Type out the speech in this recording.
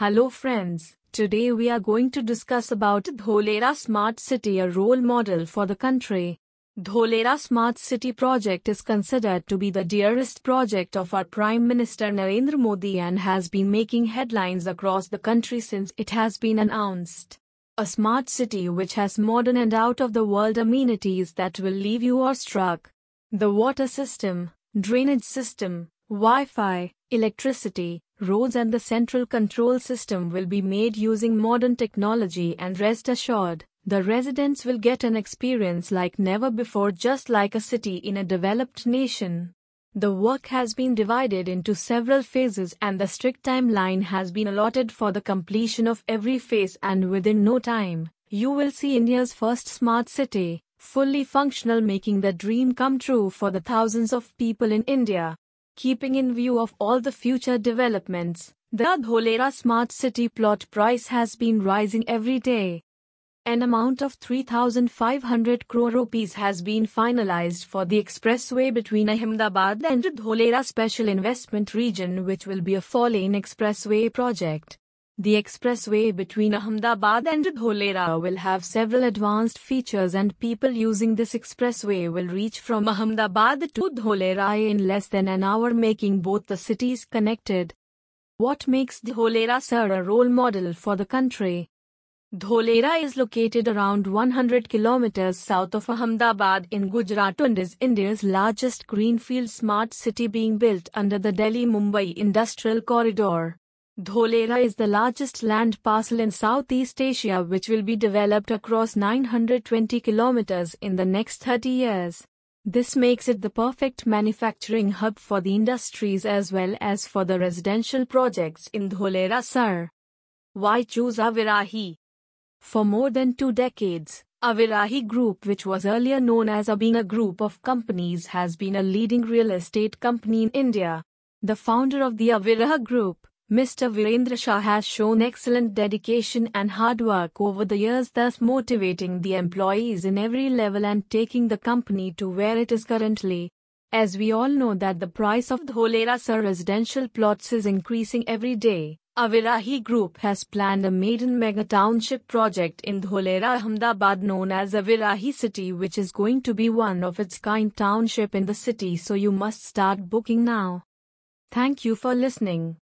Hello friends, today we are going to discuss about Dholera Smart City, a role model for the country. Dholera Smart City project is considered to be the dearest project of our Prime Minister Narendra Modi and has been making headlines across the country since it has been announced. A smart city which has modern and out-of-the-world amenities that will leave you awestruck. The water system, drainage system, Wi-Fi, electricity, roads and the central control system will be made using modern technology, and rest assured, the residents will get an experience like never before, just like a city in a developed nation. The work has been divided into several phases and the strict timeline has been allotted for the completion of every phase, and within no time, you will see India's first smart city, fully functional, making the dream come true for the thousands of people in India. Keeping in view of all the future developments, the Dholera Smart City plot price has been rising every day. An amount of 3,500 crore rupees has been finalized for the expressway between Ahmedabad and Dholera Special Investment Region, which will be a four-lane expressway project. The expressway between Ahmedabad and Dholera will have several advanced features, and people using this expressway will reach from Ahmedabad to Dholera in less than an hour, making both the cities connected. What makes Dholera a role model for the country? Dholera is located around 100 kilometers south of Ahmedabad in Gujarat and is India's largest greenfield smart city, being built under the Delhi-Mumbai Industrial Corridor. Dholera is the largest land parcel in Southeast Asia, which will be developed across 920 kilometers in the next 30 years. This makes it the perfect manufacturing hub for the industries as well as for the residential projects in Dholera Sir. Why choose Avirahi? For more than 2 decades, Avirahi Group, which was earlier known as Abina Group of Companies, has been a leading real estate company in India. The founder of the Avirahi Group, Mr. Virendra Shah, has shown excellent dedication and hard work over the years, thus motivating the employees in every level and taking the company to where it is currently. As we all know that the price of Dholera residential plots is increasing every day, Avirahi Group has planned a maiden mega township project in Dholera, Ahmedabad, known as Avirahi City, which is going to be one of its kind township in the city, so you must start booking now. Thank you for listening.